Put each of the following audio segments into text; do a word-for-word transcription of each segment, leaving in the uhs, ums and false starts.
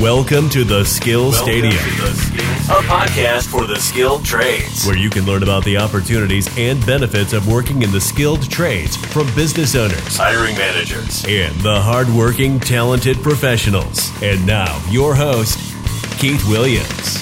Welcome to The Skill Welcome Stadium, the Skill. a podcast for the skilled trades, where you can learn about the opportunities and benefits of working in the skilled trades from business owners, hiring managers, and the hardworking, talented professionals. And now, your host, Keith Williams.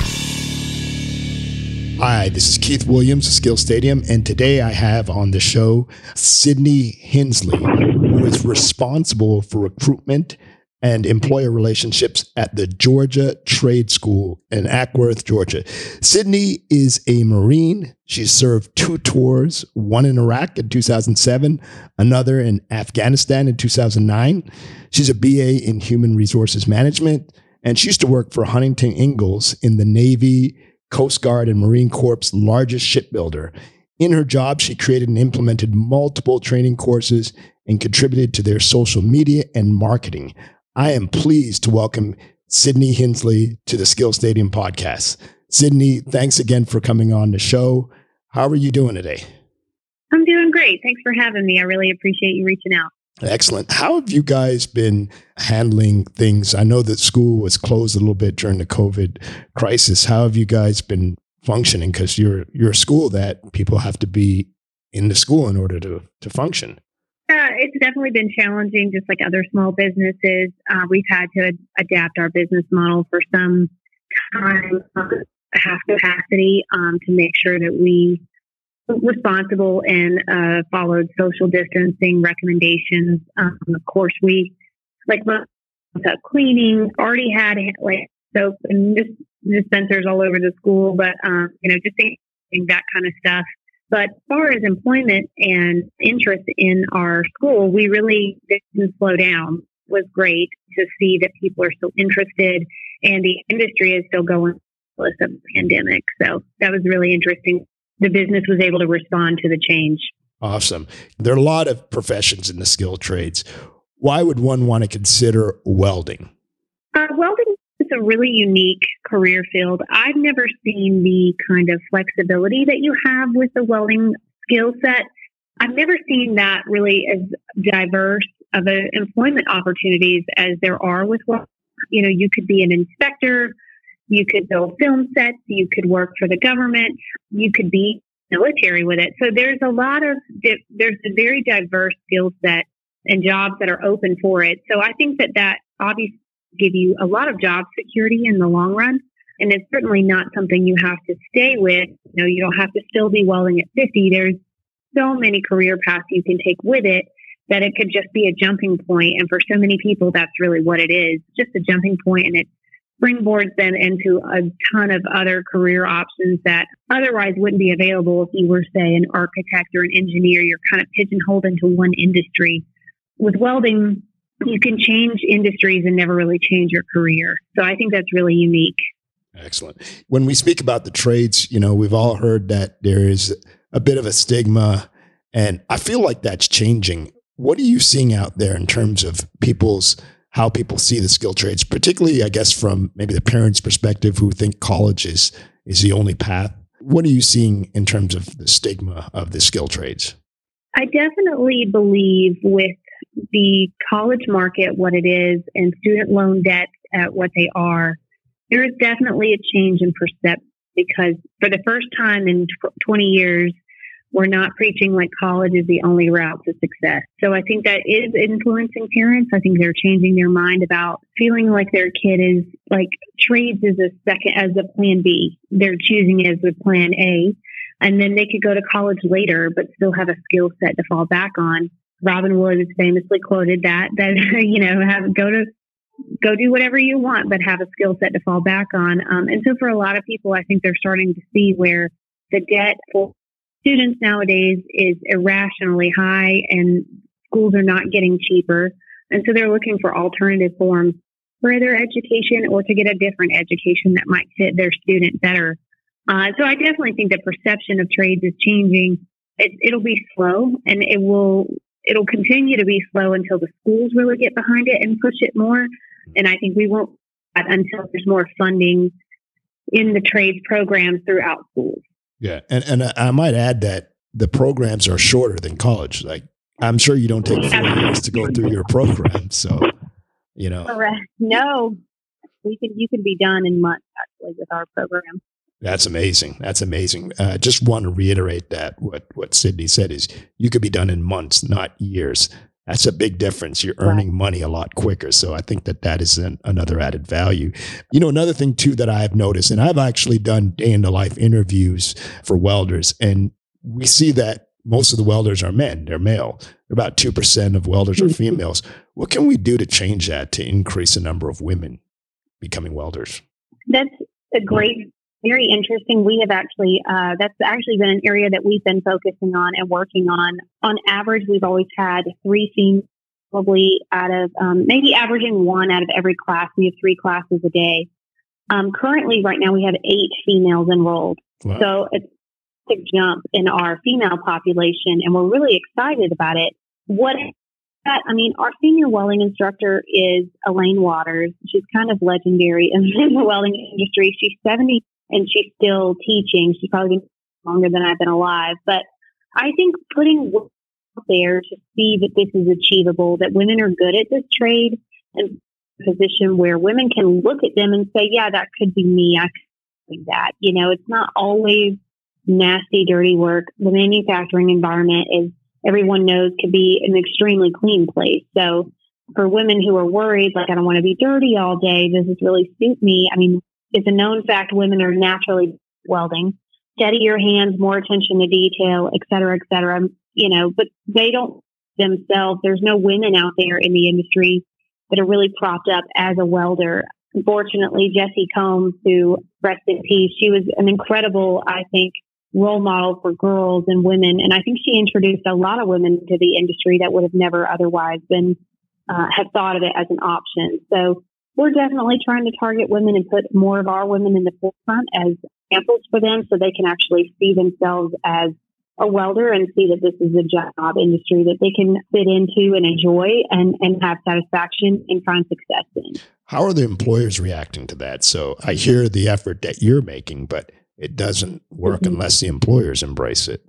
Hi, this is Keith Williams of Skill Stadium, and today I have on the show Sydney Hensley, who is responsible for recruitment and employer relationships at the Georgia Trade School in Ackworth, Georgia. Sydney is a Marine. She served two tours, one in Iraq in two thousand seven, another in Afghanistan in two thousand nine. She's a B A in Human Resources Management, and she used to work for Huntington Ingalls in the Navy, Coast Guard, and Marine Corps' largest shipbuilder. In her job, she created and implemented multiple training courses and contributed to their social media and marketing. I am pleased to welcome Sydney Hensley to the Skill Stadium podcast. Sydney, thanks again for coming on the show. How are you doing today? I'm doing great. Thanks for having me. I really appreciate you reaching out. Excellent. How have you guys been handling things? I know that school was closed a little bit during the COVID crisis. How have you guys been functioning? Because you're you're a school that people have to be in the school in order to, to function. Yeah, it's definitely been challenging, just like other small businesses. Uh, we've had to adapt our business model for some time, half capacity, um, to make sure that we were responsible and uh, followed social distancing recommendations. Um, of course, we, like, cleaning, already had like soap and dispensers all over the school, but, um, you know, just thinking that kind of stuff. But as far as employment and interest in our school, we really didn't slow down. It was great to see that people are still interested and the industry is still going with the pandemic. So that was really interesting. The business was able to respond to the change. Awesome. There are a lot of professions in the skilled trades. Why would one want to consider welding? Uh, welding is a really unique career field. I've never seen the kind of flexibility that you have with the welding skill set. I've never seen that really as diverse of a employment opportunities as there are with welding. You know, you could be an inspector, you could build film sets, you could work for the government, you could be military with it. So there's a lot of, there's a very diverse skill set and jobs that are open for it. So I think that that obviously give you a lot of job security in the long run. And it's certainly not something you have to stay with. You know, you don't have to still be welding at fifty. There's so many career paths you can take with it that it could just be a jumping point. And for so many people, that's really what it is, just a jumping point. And it springboards them into a ton of other career options that otherwise wouldn't be available if you were, say, an architect or an engineer. You're kind of pigeonholed into one industry. With welding, you can change industries and never really change your career. So I think that's really unique. Excellent. When we speak about the trades, you know, we've all heard that there is a bit of a stigma, and I feel like that's changing. What are you seeing out there in terms of people's, how people see the skilled trades, particularly, I guess, from maybe the parents' perspective who think college is, is the only path? What are you seeing in terms of the stigma of the skilled trades? I definitely believe with the college market, what it is, and student loan debts at what they are, there is definitely a change in perception, because for the first time in twenty years, we're not preaching like college is the only route to success. So I think that is influencing parents. I think they're changing their mind about feeling like their kid is like trades is a second as a plan B. They're choosing it as a plan A, and then they could go to college later, but still have a skill set to fall back on. Robin Williams famously quoted that, that, you know, have go to go do whatever you want, but have a skill set to fall back on. Um, and so for a lot of people, I think they're starting to see where the debt for students nowadays is irrationally high and schools are not getting cheaper. And so they're looking for alternative forms for their education or to get a different education that might fit their student better. Uh, so I definitely think the perception of trades is changing. It, it'll be slow and it will... It'll continue to be slow until the schools really get behind it and push it more. And I think we won't until there's more funding in the trades programs throughout schools. Yeah. And and I might add that the programs are shorter than college. Like, I'm sure you don't take four years to go through your program. So, you know. Correct. No. we can, you can be done in months actually with our program. That's amazing. That's amazing. I uh, just want to reiterate that what, what Sydney said is you could be done in months, not years. That's a big difference. You're earning right. money a lot quicker. So I think that that is an, another added value. You know, another thing too that I've noticed, and I've actually done day in the life interviews for welders, and we see that most of the welders are men. They're male. About two percent of welders are females. What can we do to change that to increase the number of women becoming welders? That's a great, very interesting. We have actually, uh, that's actually been an area that we've been focusing on and working on. On average, we've always had three females, probably out of, um, maybe averaging one out of every class. We have three classes a day. Um, currently, right now, we have eight females enrolled. Wow. So it's a jump in our female population, and we're really excited about it. What I mean, our senior welding instructor is Elaine Waters. She's kind of legendary in the welding industry. She's seventy and she's still teaching. She's probably been longer than I've been alive. But I think putting work out there to see that this is achievable, that women are good at this trade and position where women can look at them and say, yeah, that could be me. I could do that. You know, it's not always nasty, dirty work. The manufacturing environment is, everyone knows, could be an extremely clean place. So for women who are worried, like, I don't want to be dirty all day, does this really suit me? I mean, it's a known fact women are naturally welding. Steady your hands, more attention to detail, et cetera, et cetera. You know, but they don't themselves. There's no women out there in the industry that are really propped up as a welder. Unfortunately, Jessie Combs, who rest in peace, she was an incredible, I think, role model for girls and women. And I think she introduced a lot of women to the industry that would have never otherwise been, uh, have thought of it as an option. So we're definitely trying to target women and put more of our women in the forefront as examples for them so they can actually see themselves as a welder and see that this is a job industry that they can fit into and enjoy and, and have satisfaction and find success in. How are the employers reacting to that? So I hear the effort that you're making, but it doesn't work mm-hmm. unless the employers embrace it.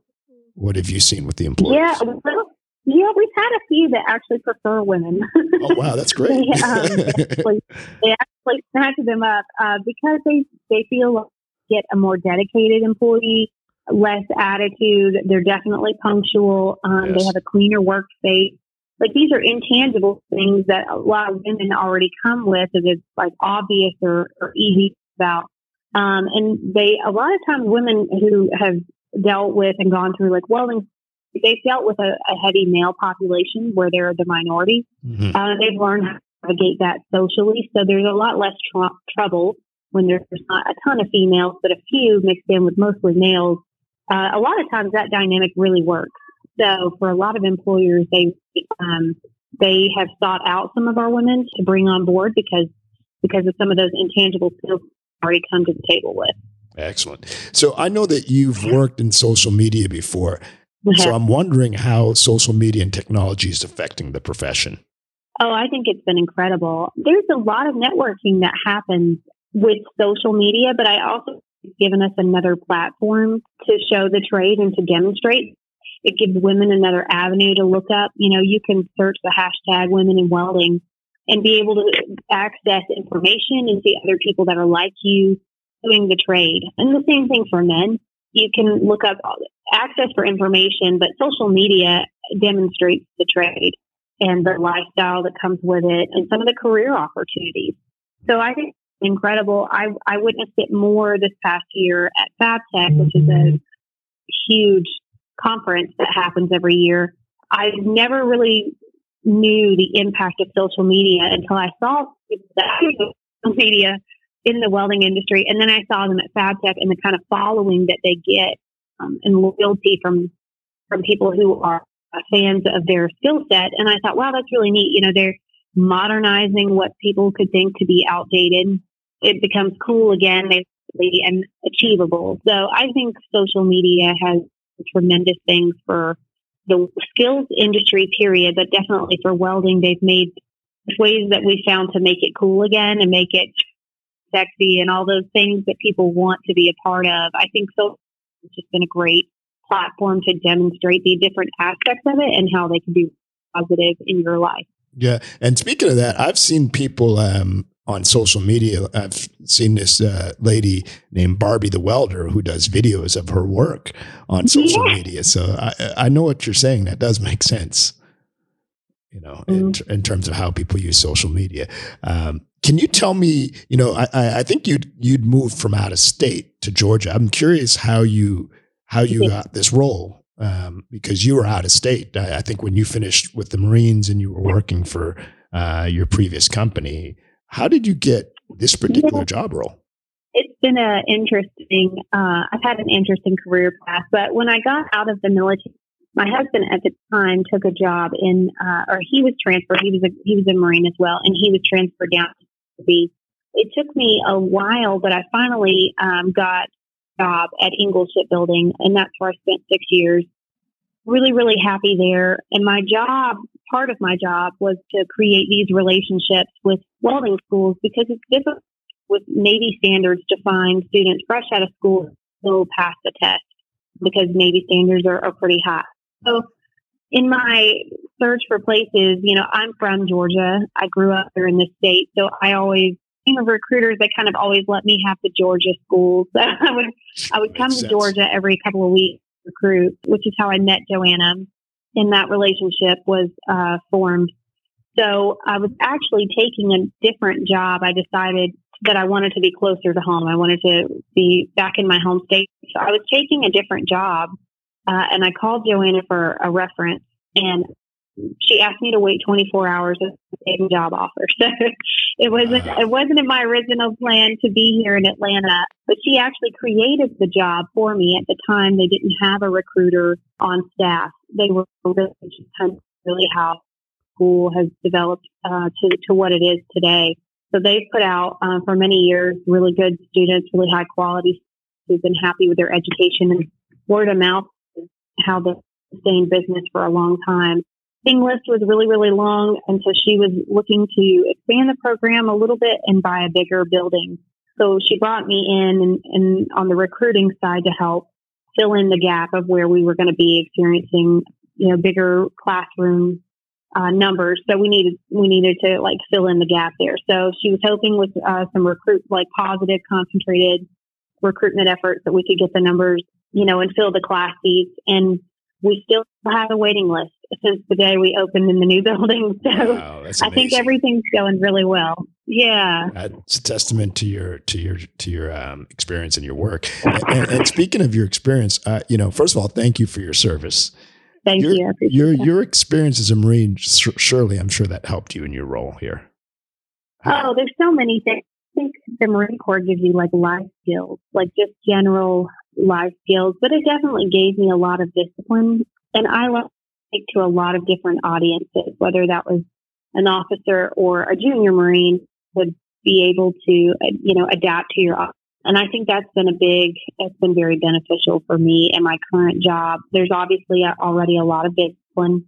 What have you seen with the employers? Yeah, well, yeah, we've had a few that actually prefer women. Oh, wow, that's great. they, um, they actually, they actually snatch them up uh, because they, they feel like they get a more dedicated employee, less attitude. They're definitely punctual. Um, yes. They have a cleaner workspace. Like, these are intangible things that a lot of women already come with, that it's like obvious or, or easy about. Um, and they, a lot of times women who have dealt with and gone through like welding, they've dealt with a, a heavy male population where they're the minority. Mm-hmm. Uh, they've learned how to navigate that socially. So there's a lot less tr- trouble when there's not a ton of females, but a few mixed in with mostly males. Uh, a lot of times that dynamic really works. So for a lot of employers, they, um, they have sought out some of our women to bring on board because, because of some of those intangible skills already come to the table with. Excellent. So I know that you've worked in social media before. Mm-hmm. So I'm wondering how social media and technology is affecting the profession. Oh, I think it's been incredible. There's a lot of networking that happens with social media, but I also it's given us another platform to show the trade and to demonstrate. It gives women another avenue to look up. You know, you can search the hashtag women in welding and be able to access information and see other people that are like you doing the trade. And the same thing for men. You can look up access for information, but social media demonstrates the trade and the lifestyle that comes with it and some of the career opportunities. So I think it's incredible. I, I witnessed it more this past year at FabTech, which is a huge conference that happens every year. I've never really knew the impact of social media until I saw the social media in the welding industry. And then I saw them at FabTech and the kind of following that they get um, and loyalty from, from people who are fans of their skill set. And I thought, wow, that's really neat. You know, they're modernizing what people could think to be outdated. It becomes cool again and achievable. So I think social media has tremendous things for the skills industry period, but definitely for welding, they've made ways that we found to make it cool again and make it sexy and all those things that people want to be a part of. I think so. It's just been a great platform to demonstrate the different aspects of it and how they can be positive in your life. Yeah. And speaking of that, I've seen people um, on social media. I've seen this uh, lady named Barbie the Welder who does videos of her work on social yeah. media. So I, I know what you're saying. That does make sense, you know, mm. in, in terms of how people use social media. Um, can you tell me, you know, I, I think you'd, you'd moved from out of state to Georgia. I'm curious how you, how you got this role. Um, because you were out of state. I, I think when you finished with the Marines and you were working for uh, your previous company, how did you get this particular yeah. job role? It's been an interesting, uh, I've had an interesting career path, but when I got out of the military, my husband at the time took a job in, uh, or he was transferred, he was a, he was a Marine as well, and he was transferred down to be. It took me a while, but I finally um, got job at Ingalls Shipbuilding, and that's where I spent six years. Really, really happy there. And my job, part of my job, was to create these relationships with welding schools, because it's difficult with Navy standards to find students fresh out of school who pass the test, because Navy standards are, are pretty high. So in my search for places, you know, I'm from Georgia. I grew up here in the state, so I always team of recruiters, they kind of always let me have the Georgia schools. I would I would come to Georgia every couple of weeks to recruit, which is how I met Joanna, and that relationship was uh, formed. So I was actually taking a different job. I decided that I wanted to be closer to home. I wanted to be back in my home state. So I was taking a different job, uh, and I called Joanna for a reference, and she asked me to wait twenty-four hours of the same job offer. So it wasn't, uh, it wasn't in my original plan to be here in Atlanta, but she actually created the job for me. At the time, they didn't have a recruiter on staff. They were really, really how school has developed uh, to, to what it is today. So they've put out uh, for many years, really good students, really high quality students who've been happy with their education, and word of mouth is how they sustained business for a long time. Thing list was really, really long, and so she was looking to expand the program a little bit and buy a bigger building. So she brought me in and, and on the recruiting side to help fill in the gap of where we were going to be experiencing, you know, bigger classroom uh, numbers. So we needed we needed to like fill in the gap there. So she was hoping with uh, some recruit like positive, concentrated recruitment efforts that we could get the numbers, you know, and fill the class seats. And we still have a waiting list since the day we opened in the new building. So wow, I think everything's going really well. Yeah. That's a testament to your, to your, to your um, experience and your work. And, and, and speaking of your experience, uh, you know, first of all, thank you for your service. Thank your, you. Your, that. your experience as a Marine, surely I'm sure that helped you in your role here. How? Oh, there's so many things. I think the Marine Corps gives you like life skills, like just general life skills, but it definitely gave me a lot of discipline. And I love to a lot of different audiences, whether that was an officer or a junior Marine, would be able to, you know, adapt to your audience. And I think that's been a big, that's been very beneficial for me and my current job. There's obviously already a lot of discipline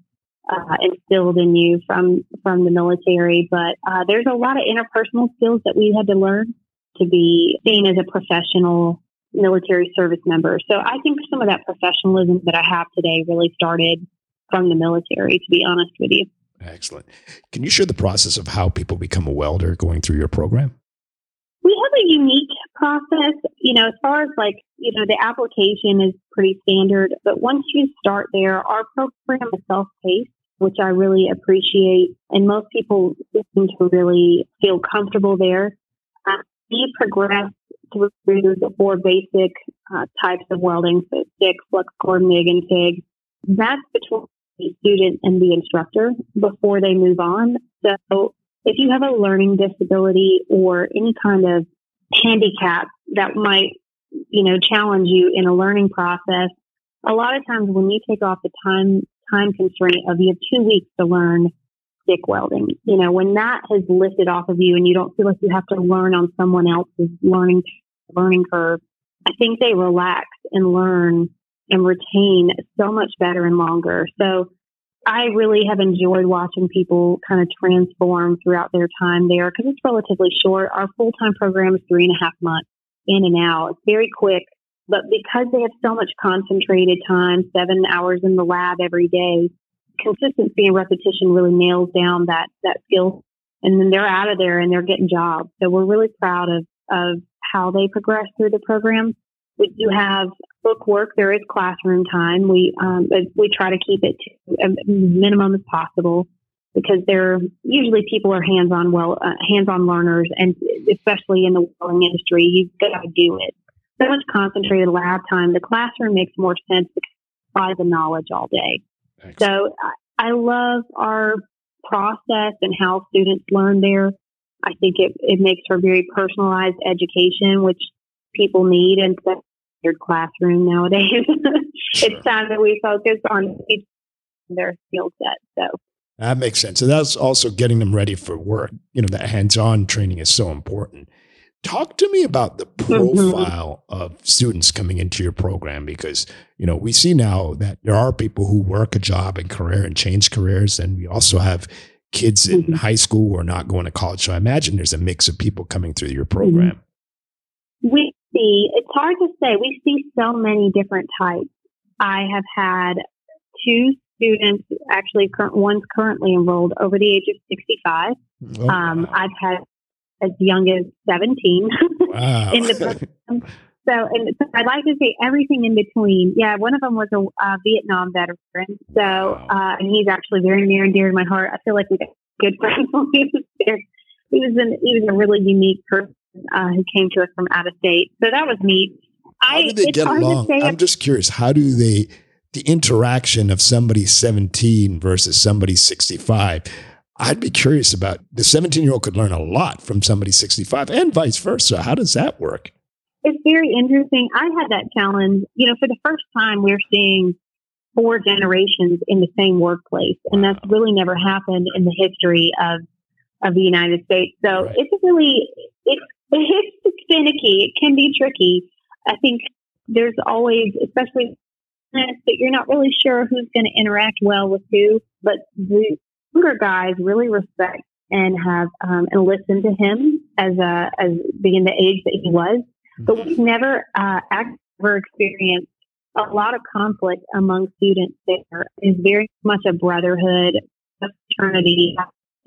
uh, instilled in you from, from the military, but uh, there's a lot of interpersonal skills that we had to learn to be seen as a professional military service member. So I think some of that professionalism that I have today really started from the military, to be honest with you. Excellent. Can you share the process of how people become a welder going through your program? We have a unique process, you know, as far as like, you know, the application is pretty standard, but once you start there, our program is self-paced, which I really appreciate. And most people seem to really feel comfortable there. Uh, we progress through the four basic uh, types of welding, so stick, flux core, MIG, and TIG. That's between the student and the instructor before they move on. So if you have a learning disability or any kind of handicap that might, you know, challenge you in a learning process, a lot of times when you take off the time time constraint of you have two weeks to learn stick welding, you know, when that is lifted off of you and you don't feel like you have to learn on someone else's learning learning curve, I think they relax and learn and retain so much better and longer. So I really have enjoyed watching people kind of transform throughout their time there, because it's relatively short. Our full-time program is three and a half months in and out. It's very quick, but because they have so much concentrated time, seven hours in the lab every day, consistency and repetition really nails down that, that skill and then they're out of there and they're getting jobs. So we're really proud of, of how they progress through the program. We do have book work. There is classroom time. We um, we try to keep it to a minimum as possible because they're usually people are hands-on well uh, hands-on learners, and especially in the welding industry, you've got to do it. So much concentrated lab time. The classroom makes more sense because you apply the knowledge all day. Thanks. So I love our process and how students learn there. I think it, it makes for very personalized education, which people need in your classroom nowadays. Sure. It's time that we focus on their skill set. So that makes sense. So that's also getting them ready for work. You know, that hands-on training is so important. Talk to me about the profile mm-hmm. of students coming into your program, because, you know, we see now that there are people who work a job and career and change careers. And we also have kids in mm-hmm. high school who are not going to college. So I imagine there's a mix of people coming through your program. Mm-hmm. We see, it's hard to say, we see so many different types. I have had two students, actually current, one's currently enrolled over the age of sixty-five. Oh, um, wow. I've had as young as seventeen wow. in the program. So, and so I'd like to say everything in between. Yeah, one of them was a uh, Vietnam veteran. So, wow. uh, and he's actually very near and dear to my heart. I feel like we got good friends when he was there. He was, an, he was a really unique person. Uh, who came to us from out of state. So that was neat. How do they I, get along? I'm just curious. How do they, the interaction of somebody seventeen versus somebody sixty-five, I'd be curious about. The seventeen-year-old could learn a lot from somebody sixty-five and vice versa. How does that work? It's very interesting. I had that challenge. You know, for the first time, we're seeing four generations in the same workplace, and wow. that's really never happened in the history of, of the United States. So right. it's really, it's It's finicky. It can be tricky. I think there's always, especially that you're not really sure who's going to interact well with who, but the younger guys really respect and have um, and listen to him as a, as being the age that he was. But we've never uh, ever experienced a lot of conflict among students there. It's very much a brotherhood, a fraternity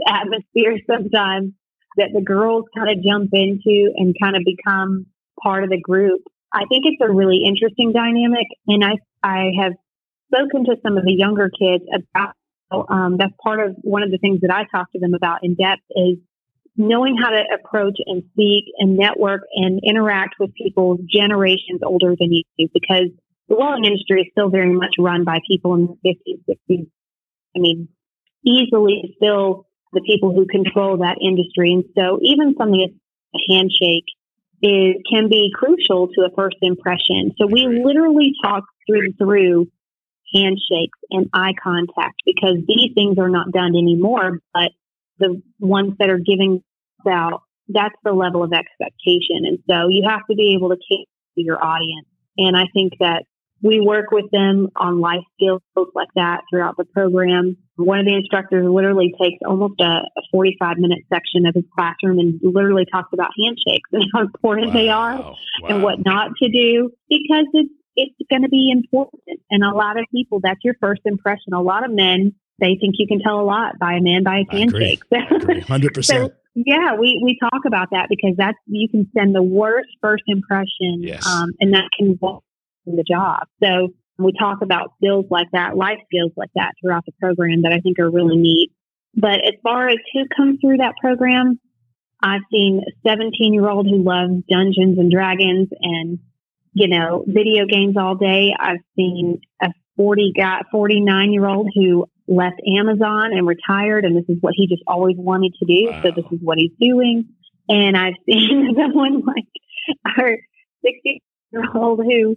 atmosphere sometimes that the girls kind of jump into and kind of become part of the group. I think it's a really interesting dynamic. And I, I have spoken to some of the younger kids about, um, that's part of one of the things that I talk to them about in depth is knowing how to approach and speak and network and interact with people generations older than you do, because the welding industry is still very much run by people in the fifties, sixties. I mean, easily still the people who control that industry. And so even something as a handshake is, can be crucial to a first impression. So we literally talk through, through handshakes and eye contact, because these things are not done anymore, but the ones that are giving out, that's the level of expectation. And so you have to be able to cater to your audience. And I think that we work with them on life skills like that throughout the program. One of the instructors literally takes almost a forty-five minute section of his classroom and literally talks about handshakes and how important wow. they are wow. and what not to do, because it's, it's going to be important. And a lot of people, that's your first impression. A lot of men, they think you can tell a lot by a man by his handshake. I agree. one hundred percent. So, yeah, we, we talk about that, because that's, you can send the worst first impression yes. um, and that can the job. So we talk about skills like that, life skills like that throughout the program that I think are really neat. But as far as who comes through that program, I've seen a seventeen-year-old who loves Dungeons and Dragons and, you know, video games all day. I've seen a forty guy, forty-nine-year-old who left Amazon and retired, and this is what he just always wanted to do. Wow. So this is what he's doing. And I've seen someone like our sixty-year-old who,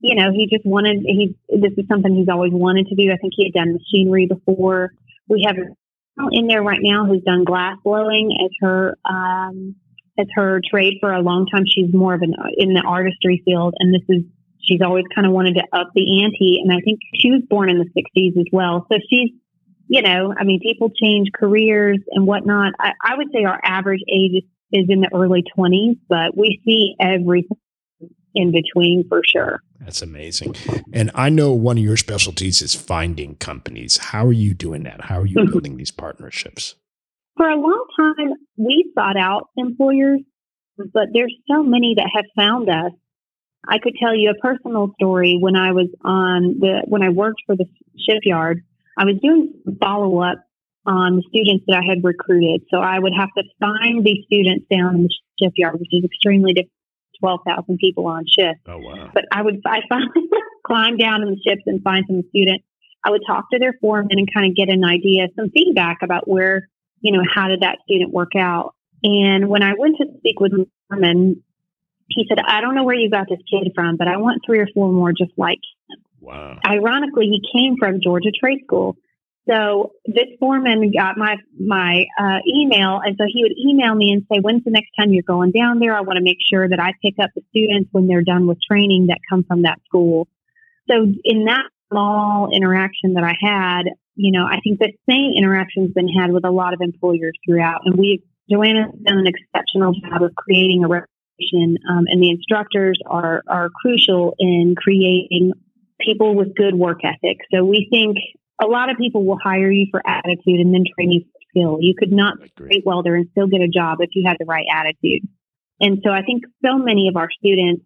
you know, he just wanted, he, this is something he's always wanted to do. I think he had done machinery before. We have in there right now who's done glass blowing as her, um, as her trade for a long time. She's more of an, in the artistry field. And this is, she's always kind of wanted to up the ante. And I think she was born in the sixties as well. So she's, you know, I mean, people change careers and whatnot. I, I would say our average age is in the early twenties, but we see everything in between for sure. That's amazing. And I know one of your specialties is finding companies. How are you doing that? How are you building these partnerships? For a long time, we sought out employers, but there's so many that have found us. I could tell you a personal story. When I was on the, when I worked for the shipyard, I was doing follow up on the students that I had recruited. So I would have to find these students down in the shipyard, which is extremely difficult. twelve thousand people on shift. Oh, wow. But I would, I finally climb down in the ships and find some students. I would talk to their foreman and kind of get an idea, some feedback about where, you know, how did that student work out? And when I went to speak with the foreman, he said, I don't know where you got this kid from, but I want three or four more just like him. Wow. Ironically, he came from Georgia Trade School. So this foreman got my my uh, email, and so he would email me and say, when's the next time you're going down there? I want to make sure that I pick up the students when they're done with training that come from that school. So in that small interaction that I had, you know, I think the same interaction's been had with a lot of employers throughout. And we, Joanna's done an exceptional job of creating a reputation, um, and the instructors are are crucial in creating people with good work ethic. So we think... a lot of people will hire you for attitude and then train you for skill. You could not be a great welder and still get a job if you had the right attitude. And so I think so many of our students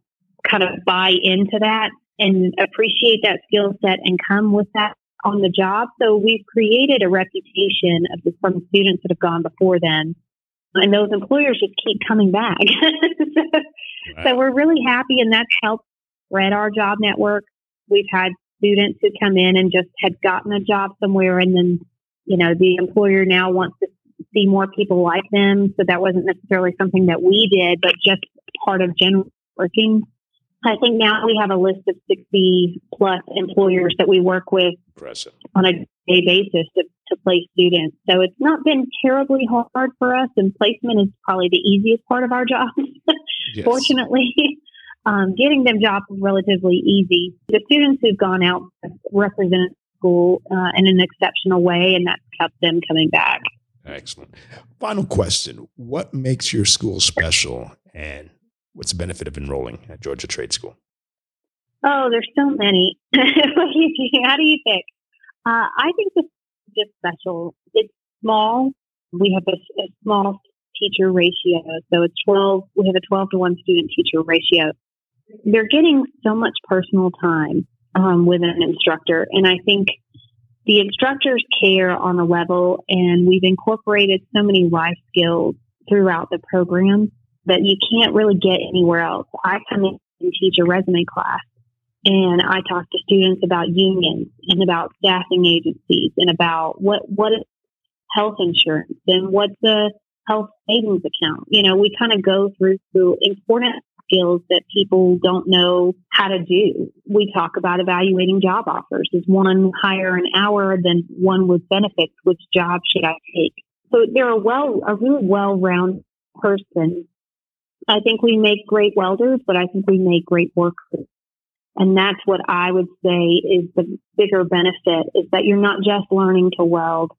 kind of buy into that and appreciate that skill set and come with that on the job. So we've created a reputation of the, from students that have gone before them. And those employers just keep coming back. so, wow. so we're really happy, and that's helped spread our job network. We've had students who come in and just had gotten a job somewhere, and then, you know, the employer now wants to see more people like them. So that wasn't necessarily something that we did, but just part of general working. I think now we have a list of sixty plus employers that we work with Impressive. On a day basis to, to place students. So it's not been terribly hard for us, and placement is probably the easiest part of our job. Yes. Fortunately. Um, getting them jobs is relatively easy. The students who've gone out represent school uh, in an exceptional way, and that's kept them coming back. Excellent. Final question. What makes your school special, and what's the benefit of enrolling at Georgia Trade School? Oh, there's so many. How do you pick? Uh, I think this is just special. It's small. We have a, a small teacher ratio. So it's twelve. We have a twelve to one student teacher ratio. They're getting so much personal time um, with an instructor. And I think the instructors care on a level, and we've incorporated so many life skills throughout the program that you can't really get anywhere else. I come in and teach a resume class, and I talk to students about unions and about staffing agencies and about what, what is health insurance and what's a health savings account. You know, we kind of go through, through important skills that people don't know how to do. We talk about evaluating job offers. Is one higher an hour than one with benefits? Which job should I take? So they're a well, a really well-rounded person. I think we make great welders, but I think we make great workers. And that's what I would say is the bigger benefit, is that you're not just learning to weld,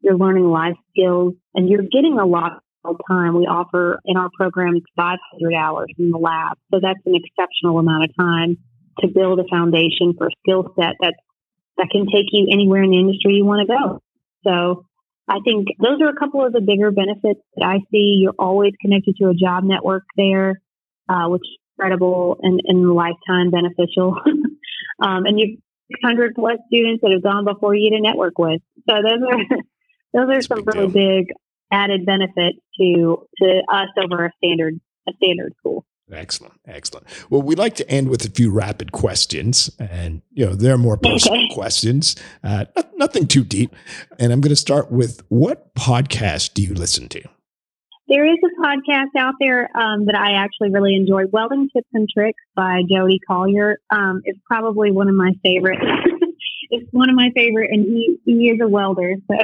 you're learning life skills, and you're getting a lot time. We offer in our program five hundred hours in the lab. So that's an exceptional amount of time to build a foundation for a skill set that that can take you anywhere in the industry you want to go. So I think those are a couple of the bigger benefits that I see. You're always connected to a job network there, uh, which is incredible and, and lifetime beneficial. um, and you've six hundred plus students that have gone before you to network with. So those are, those are that's some really big added benefit to to us over a standard a standard school. Excellent, excellent. Well, we'd like to end with a few rapid questions, and you know they're more personal okay. questions, uh, nothing too deep. And I'm going to start with, what podcast do you listen to? There is a podcast out there um, that I actually really enjoy. Welding Tips and Tricks by Jody Collier um, is probably one of my favorites. It's one of my favorite, and he, he is a welder. So.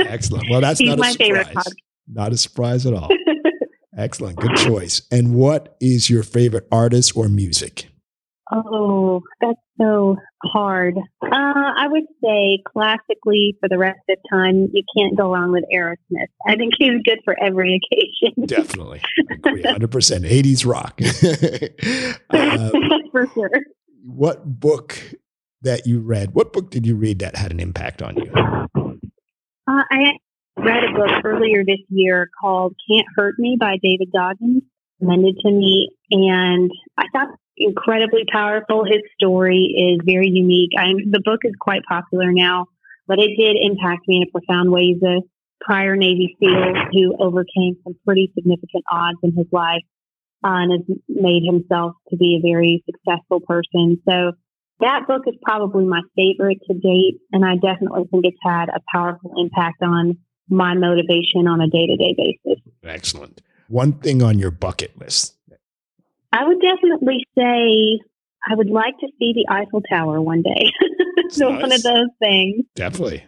Excellent. Well, that's He's not a my surprise. Favorite not a surprise at all. Excellent. Good choice. And what is your favorite artist or music? Oh, that's so hard. Uh, I would say classically for the rest of time, you can't go wrong with Aerosmith. I think he's good for every occasion. Definitely. Agree one hundred percent. eighties rock. um, for sure. What book that you read, what book did you read that had an impact on you? Uh, I read a book earlier this year called Can't Hurt Me by David Goggins, lended to me, and I thought incredibly powerful. His story is very unique. I'm, the book is quite popular now, but it did impact me in a profound way. He's a prior Navy SEAL who overcame some pretty significant odds in his life uh, and has made himself to be a very successful person. So that book is probably my favorite to date, and I definitely think it's had a powerful impact on my motivation on a day-to-day basis. Excellent. One thing on your bucket list. I would definitely say I would like to see the Eiffel Tower one day. So nice. One of those things. Definitely.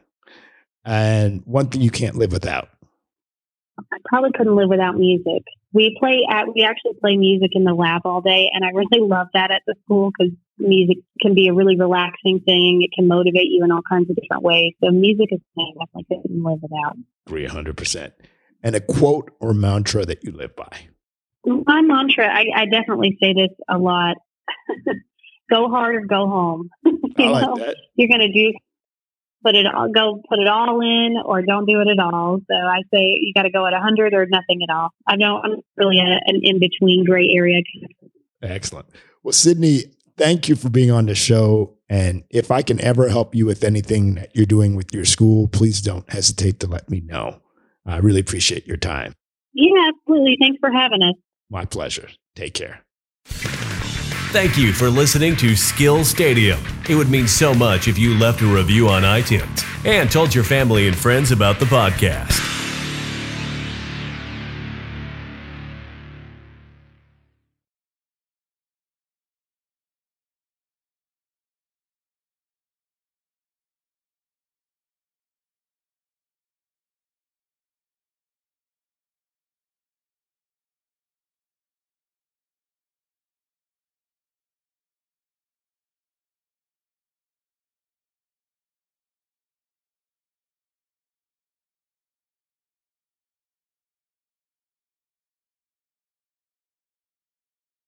And one thing you can't live without. I probably couldn't live without music. We play at, we actually play music in the lab all day. And I really love that at the school because music can be a really relaxing thing. It can motivate you in all kinds of different ways. So music is something I definitely couldn't live without. three hundred percent. And a quote or mantra that you live by. My mantra, I, I definitely say this a lot. Go hard or go home. you I like know, that. You're going to do, put it all, go put it all in or don't do it at all. So I say you got to go at a hundred or nothing at all. I know I'm really a, an in-between gray area. Excellent. Well, Sydney, thank you for being on the show. And if I can ever help you with anything that you're doing with your school, please don't hesitate to let me know. I really appreciate your time. Yeah, absolutely. Thanks for having us. My pleasure. Take care. Thank you for listening to Skill Stadium. It would mean so much if you left a review on iTunes and told your family and friends about the podcast.